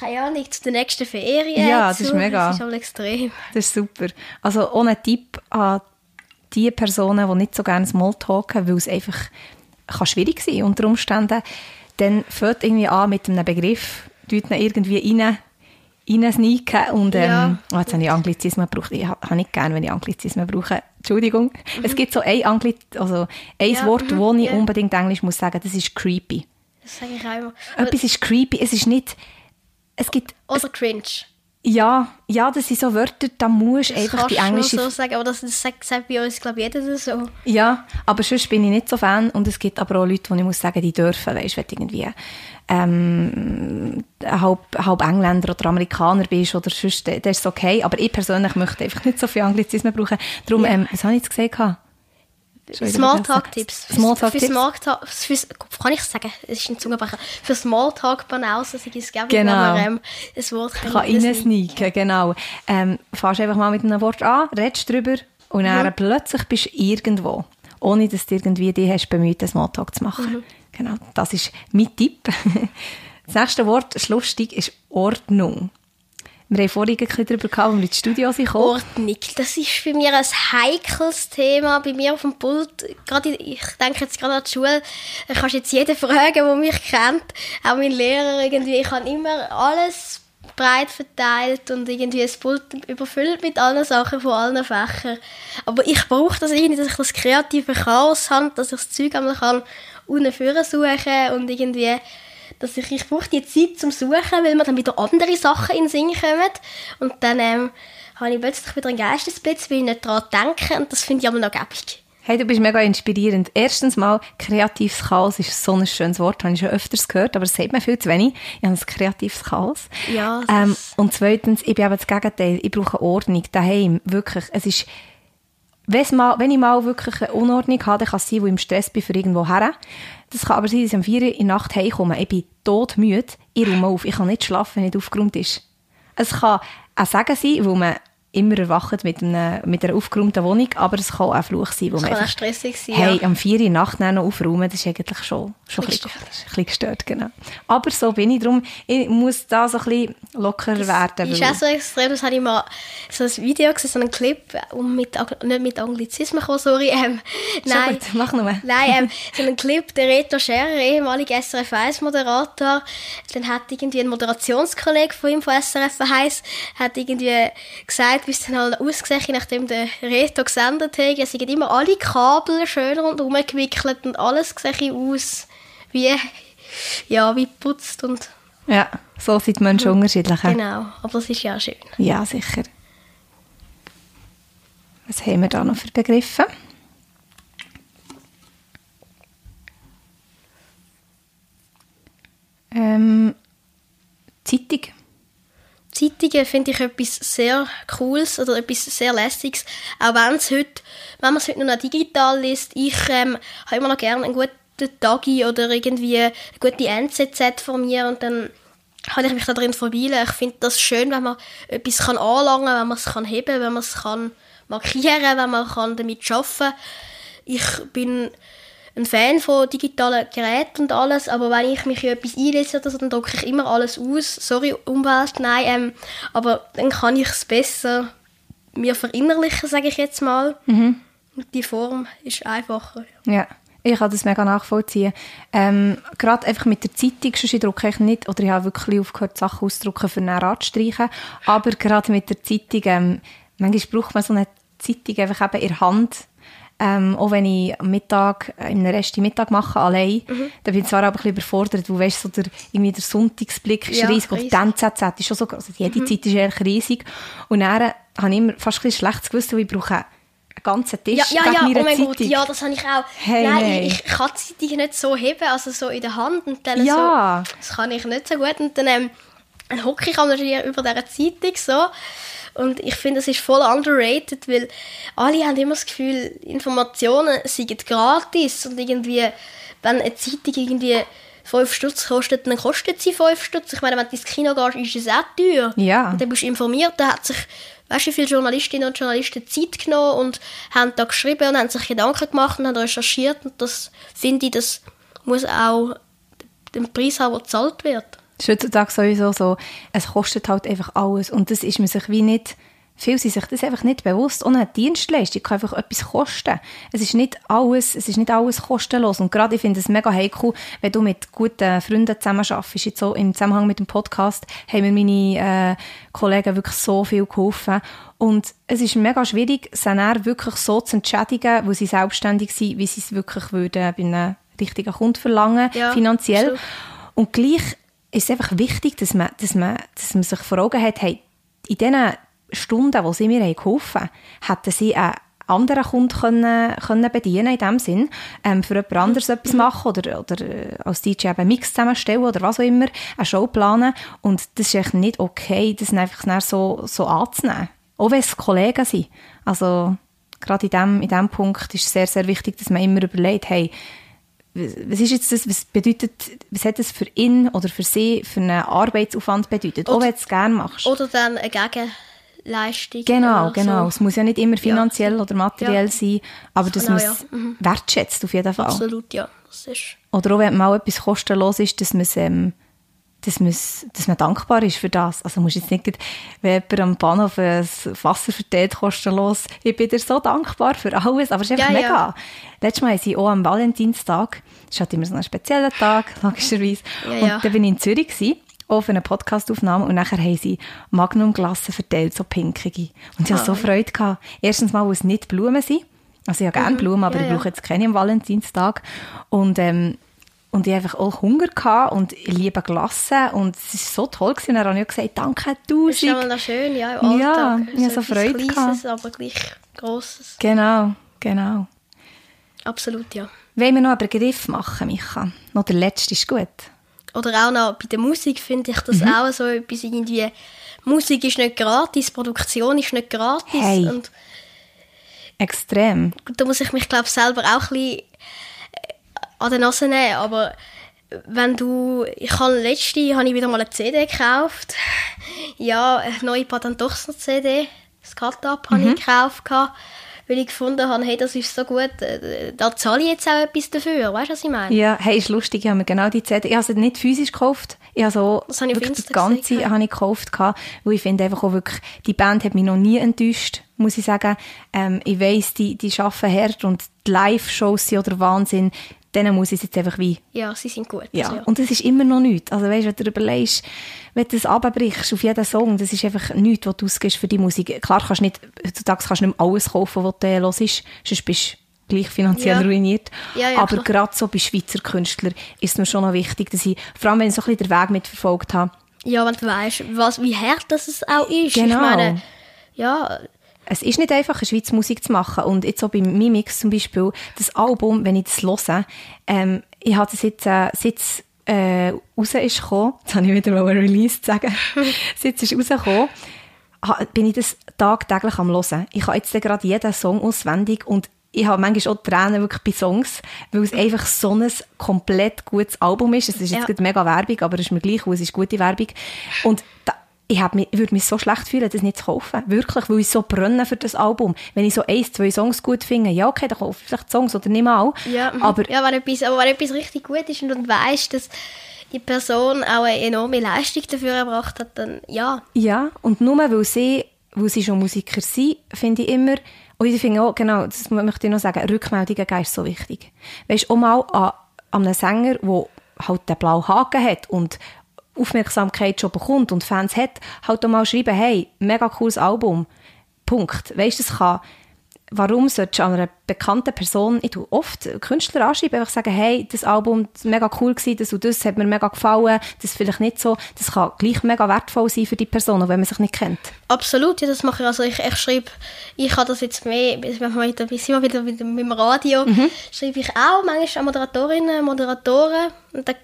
Keine Ahnung, zu den nächsten Ferien. Ja, das ist mega. Das ist auch extrem. Das ist super. Also ohne Tipp an die Personen, die nicht so gerne Smalltalken, weil es einfach kann schwierig sein unter Umständen. dann fängt irgendwie an mit einem Begriff, tut ihn irgendwie rein sneaken und jetzt habe ich Anglizismen gebraucht. Ich habe nicht gern, wenn ich Anglizismen brauche. Entschuldigung. Mhm. Es gibt so ein Wort, das ich unbedingt Englisch muss sagen, das ist creepy. Das sage ich auch immer. Etwas ist creepy, es ist nicht... Es gibt, oder cringe. Ja, das sind so Wörter, da musst du einfach die englische... Das so sagen, aber das sagt bei uns, glaube ich, jeder so. Ja, aber sonst bin ich nicht so Fan und es gibt aber auch Leute, wo ich muss sagen, die dürfen, weißt, wenn du irgendwie halb Engländer oder Amerikaner bist oder sonst, das ist okay, aber ich persönlich möchte einfach nicht so viel Anglizismen brauchen. Darum, was habe ich jetzt gesehen? Smalltalk-Tipps. Kann ich sagen? Es ist ein Zungenbrecher. Für Smalltalk-Banausen sei es gäbe, wenn man ein Wort kann reinsneaken, genau. Fährst einfach mal mit einem Wort an, redest drüber und dann plötzlich bist du irgendwo, ohne dass du irgendwie dich hast bemüht, einen Smalltalk zu machen. Mhm. Genau, das ist mein Tipp. Das nächste Wort, das lustig, ist Ordnung. Wir haben vorhin ein bisschen darüber gehabt, als wir ins Studio kamen. Ordnung, das ist bei mir ein heikles Thema. Bei mir auf dem Pult, ich denke jetzt gerade an die Schule, da kannst jetzt jeden fragen, der mich kennt, auch mein Lehrer irgendwie. Ich habe immer alles breit verteilt und irgendwie das Pult überfüllt mit allen Sachen von allen Fächern. Aber ich brauche das irgendwie, dass ich das kreative Chaos habe, dass ich das Zeug einmal kann, unten vorsuchen und irgendwie... Dass ich brauche die Zeit zum Suchen, weil mir dann wieder andere Sachen in den Sinn kommen. Und dann habe ich plötzlich wieder einen Geistesblitz, weil ich nicht daran denke. Und das finde ich aber noch gäbig. Hey, du bist mega inspirierend. Erstens mal, kreatives Chaos ist so ein schönes Wort, habe ich schon öfters gehört, aber das sagt man viel zu wenig. Ich habe ein kreatives Chaos. Ja, und zweitens, ich bin aber das Gegenteil. Ich brauche Ordnung daheim. Wirklich, es ist... Wenn ich mal wirklich eine Unordnung habe, dann kann es sein, wo ich im Stress bin, für irgendwo her. Das kann aber sein, dass ich um 4 Uhr in der Nacht heimkomme. Ich bin todmüde, ich räume auf. Ich kann nicht schlafen, wenn nicht aufgeräumt ist. Es kann ein Segen sein, wo man immer erwacht mit einer aufgeräumten Wohnung, aber es kann auch ein Fluch sein, wo man einfach... Es kann auch stressig sein, hey, um 4 Uhr in der Nacht noch aufräumen, das ist eigentlich schon ein bisschen gestört, genau. Aber so bin ich, darum ich muss da so ein bisschen lockerer werden. Das ist auch so extrem, das habe ich mal so ein Video gesehen, so einen Clip, nicht mit Anglizismen gekommen, sorry. Nein, gut, mach nochmal. Nein, so einen Clip, der Reto Scherer, ehemaliger SRF1-Moderator, dann hat irgendwie ein Moderationskollege von ihm, von SRF1, hat irgendwie gesagt, wie es dann halt ausgesehen, nachdem der Reto gesendet hat. Es sind immer alle Kabel schön rundherum gewickelt und alles sieht aus wie geputzt. Und ja, so sind die Menschen unterschiedlich. Genau, aber das ist ja schön. Ja, sicher. Was haben wir da noch für Begriffe? Zeitung. Zeitungen finde ich etwas sehr Cooles oder etwas sehr Lässiges. Auch wenn man es heute noch digital liest, ich habe immer noch gerne einen guten Tagi oder irgendwie eine gute NZZ von mir und dann kann ich mich da drin verweilen. Ich finde das schön, wenn man etwas anlangen kann, wenn man es heben kann, wenn man es markieren kann, wenn man damit arbeiten kann. Ich bin ein Fan von digitalen Geräten und alles, aber wenn ich mich in etwas einlese oder so, dann drucke ich immer alles aus. Sorry, Umwelt, nein. Aber dann kann ich es besser mir verinnerlichen, sage ich jetzt mal. Mhm. Die Form ist einfacher. Ja, ich kann das mega nachvollziehen. Gerade einfach mit der Zeitung, sonst drucke ich nicht, oder ich habe wirklich aufgehört, Sachen auszudrucken, für einen Rat zu streichen. Aber gerade mit der Zeitung, manchmal braucht man so eine Zeitung einfach eben in der Hand. Auch wenn ich am Mittag, im Rest Mittag mache, allein, dann bin ich zwar aber ein bisschen überfordert, weil weißt, so der Sonntagsblick ist riesig, oder die NZZ ist schon so groß, also jede Zeit ist eher riesig. Und dann habe ich immer fast ein bisschen schlechtes Gewissen, weil ich brauche einen ganzen Tisch gegen meine Zeitung. Gott, ja, das habe ich auch. Hey, nein, ich kann die Zeitung nicht so heben, also so in der Hand und dann so, das kann ich nicht so gut. Und dann hocke ich natürlich über dieser Zeitung so. Und ich finde, es ist voll underrated, weil alle haben immer das Gefühl, Informationen sind gratis. Und irgendwie, wenn eine Zeitung irgendwie 5 Stutz kostet, dann kostet sie 5 Stutz. Ich meine, wenn du ins Kino gehst, ist es auch teuer. Ja. Und dann bist du informiert, da hat sich, weißt du, viele Journalistinnen und Journalisten Zeit genommen und haben da geschrieben und haben sich Gedanken gemacht und haben recherchiert. Und das finde ich, das muss auch den Preis haben, der gezahlt wird. Heutzutage sowieso so, es kostet halt einfach alles und das ist man sich wie nicht Viele sind sich das einfach nicht bewusst. Und eine Dienstleistung kann einfach etwas kosten. Es ist nicht alles kostenlos. Und gerade, ich finde es mega heikel, wenn du mit guten Freunden zusammenarbeitest. Jetzt so im Zusammenhang mit dem Podcast haben mir meine Kollegen wirklich so viel geholfen. Und es ist mega schwierig, sie dann wirklich so zu entschädigen, wo sie selbstständig sind, wie sie es wirklich würden bei einem richtigen Kunden verlangen, ja, finanziell. Stimmt. Und gleich ist es einfach wichtig, dass man sich vor Augen hat, hey, in diesen Stunden, wo sie mir geholfen haben, hätten sie einen anderen Kunden können bedienen in dem Sinn, für jemand anderes etwas machen oder als DJ einen Mix zusammenstellen oder was auch immer, eine Show planen. Und das ist echt nicht okay, das einfach so anzunehmen. Auch wenn es Kollegen sind. Also gerade in dem Punkt ist es sehr, sehr wichtig, dass man immer überlegt, hey, was ist jetzt das, was hat das für ihn oder für sie für einen Arbeitsaufwand bedeutet, oder, auch wenn du es gerne machst. Oder dann eine Gegenleistung. Genau. So. Es muss ja nicht immer finanziell oder materiell sein, aber das muss wertschätzt auf jeden Fall. Absolut, ja. Das ist. Oder auch wenn mal etwas kostenlos ist, dass man dankbar ist für das. Also musst jetzt nicht, wenn jemand am Bahnhof ein Wasser verteilt, kostenlos, ich bin dir so dankbar für alles, aber es ist einfach mega. Ja. Letztes Mal sind sie auch am Valentinstag, das ist halt immer so ein spezieller Tag, logischerweise, und dann bin ich in Zürich gewesen, auf einer Podcastaufnahme, und nachher haben sie Magnum-Glassen verteilt, so pinkige. Und ich hatte so Freude gehabt. Erstens mal, weil es nicht Blumen sind, also ich habe gerne Blumen, aber ich brauche jetzt keine am Valentinstag, und ich hatte einfach auch Hunger und ich liebe Glassen. Und es war so toll. Dann habe ich gesagt, danke, 1000. Das ist ja schön, ja, im Alltag. Ja, so Freude. Etwas Kleines, aber gleich Grosses. Genau. Absolut, ja. Wollen wir noch einen Begriff machen, Micha? Noch der letzte ist gut. Oder auch noch bei der Musik finde ich das auch so etwas irgendwie. Musik ist nicht gratis, Produktion ist nicht gratis. Hey. Und extrem. Da muss ich mich, glaube ich, selber auch ein bisschen an der Nase nehmen, aber habe ich wieder mal eine CD gekauft. Ja, eine neue Patentochsner-CD, das Cut-Up, habe ich gekauft, weil ich gefunden habe, hey, das ist so gut, da zahle ich jetzt auch etwas dafür, weißt du, was ich meine? Ja, hey, ist lustig, ich habe mir genau die CD, ich habe sie nicht physisch gekauft, ich habe das Ganze gekauft, weil ich finde einfach auch wirklich, die Band hat mich noch nie enttäuscht, muss ich sagen. Ich weiss, die arbeiten hart und die Live-Shows sind oder Wahnsinn, denen muss ich jetzt einfach wie... Ja, sie sind gut. Ja. Und das ist immer noch nichts. Also weißt, wenn du überlegst, wenn du das runterbrichst auf jeden Song, das ist einfach nichts, was du ausgibst für die Musik. Klar, heutzutage kannst du nicht mehr alles kaufen, was du hörst, sonst bist du gleich finanziell ruiniert. Ja, aber gerade so bei Schweizer Künstlern ist es mir schon noch wichtig, dass ich, vor allem wenn ich so ein bisschen den Weg mitverfolgt habe... Ja, wenn du weißt, wie hart das es auch ist. Genau. Ich meine, ja... Es ist nicht einfach, in Schweiz Musik zu machen. Und jetzt auch bei Mimix zum Beispiel, das Album, wenn ich das höre, ich habe es jetzt, raus ist gekommen, jetzt wollte ich wieder mal ein Release sagen, seit es rausgekommen, bin ich das tagtäglich am hören. Ich habe jetzt gerade jeden Song auswendig und ich habe manchmal auch Tränen wirklich bei Songs, weil es einfach so ein komplett gutes Album ist. Es ist jetzt mega Werbung, aber es ist mir gleich, es ist gute Werbung. Und ich würde mich so schlecht fühlen, das nicht zu kaufen. Wirklich, weil ich so brenne für das Album. Wenn ich so 1, 2 Songs gut finde, ja okay, dann kaufe ich vielleicht Songs oder nicht mal. Ja, aber wenn etwas richtig gut ist und weisst, dass die Person auch eine enorme Leistung dafür erbracht hat, dann ja. Ja, und nur weil sie schon Musiker sind, finde ich immer, und ich finde auch, genau, das möchte ich noch sagen, Rückmeldungen geben ist so wichtig. Weisst du, auch mal an einem Sänger, der halt den blauen Haken hat und Aufmerksamkeit schon bekommt und Fans hat, halt auch mal schreiben, hey, mega cooles Album, Punkt. Weisst du, warum solltest du an einer bekannten Person, ich tue oft Künstler anschreiben, einfach sagen, hey, das Album ist mega cool gewesen, das und das hat mir mega gefallen, das vielleicht nicht so, das kann gleich mega wertvoll sein für die Person, auch wenn man sich nicht kennt. Absolut, ja, das mache ich. Also ich schreibe, ich habe das jetzt mehr, sind wir wieder mit dem Radio, schreibe ich auch manchmal an Moderatorinnen, Moderatoren, und dann,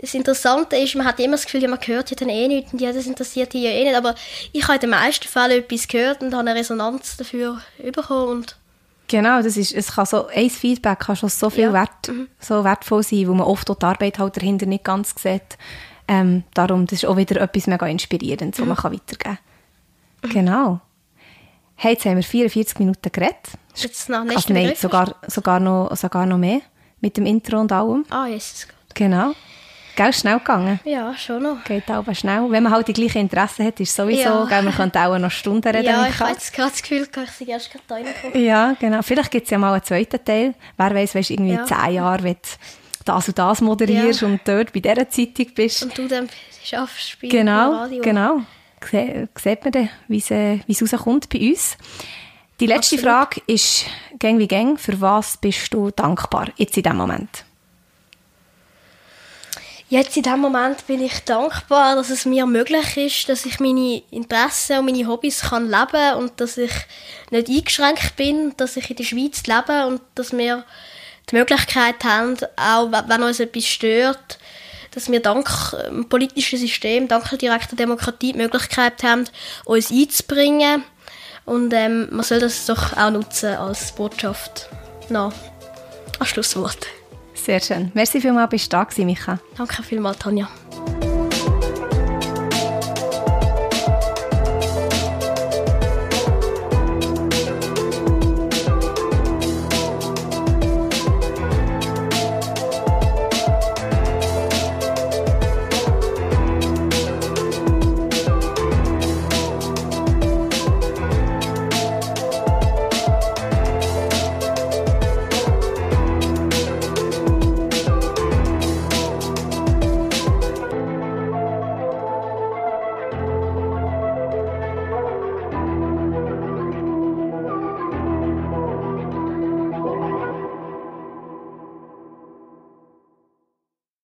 das Interessante ist, man hat immer das Gefühl, ja, man hört ja dann eh nichts und ja, das interessiert die ja eh nicht, aber ich habe in den meisten Fällen etwas gehört und habe eine Resonanz dafür bekommen. Und genau, ein Feedback kann schon so viel so wertvoll sein, wo man oft auch die Arbeit halt dahinter nicht ganz sieht. Darum, das ist auch wieder etwas mega Inspirierendes, was man weitergeben kann. Genau. Hey, jetzt haben wir 44 Minuten geredet. Jetzt noch nicht mehr. Sogar noch mehr mit dem Intro und allem. Ah, yes, es geht. Genau. Gell, schnell gegangen? Ja, schon noch. Geht aber schnell. Wenn man halt die gleichen Interessen hat, ist es sowieso, ja. Gell, man könnte auch noch Stunden reden. Ja, ich habe jetzt gerade das Gefühl, ich sei erst gerade da reingekommen. Ja, genau. Vielleicht gibt es ja mal einen zweiten Teil. Wer weiss, weisst irgendwie in 10 Jahren, wenn du das und das moderierst und dort bei dieser Zeitung bist. Und du dann arbeitest bei Radio. Genau. Sieht man dann, wie es rauskommt bei uns. Die letzte Frage ist, gäng wie gäng, für was bist du dankbar jetzt in diesem Moment? Jetzt in diesem Moment bin ich dankbar, dass es mir möglich ist, dass ich meine Interessen und meine Hobbys kann leben kann und dass ich nicht eingeschränkt bin, dass ich in der Schweiz lebe und dass wir die Möglichkeit haben, auch wenn uns etwas stört, dass wir dank dem politischen System, dank der direkten Demokratie die Möglichkeit haben, uns einzubringen. Und man soll das doch auch nutzen als Botschaft. No. Als Schlusswort. Sehr schön. Merci vielmals, dass du da warst, Micha. Danke vielmals, Tanja.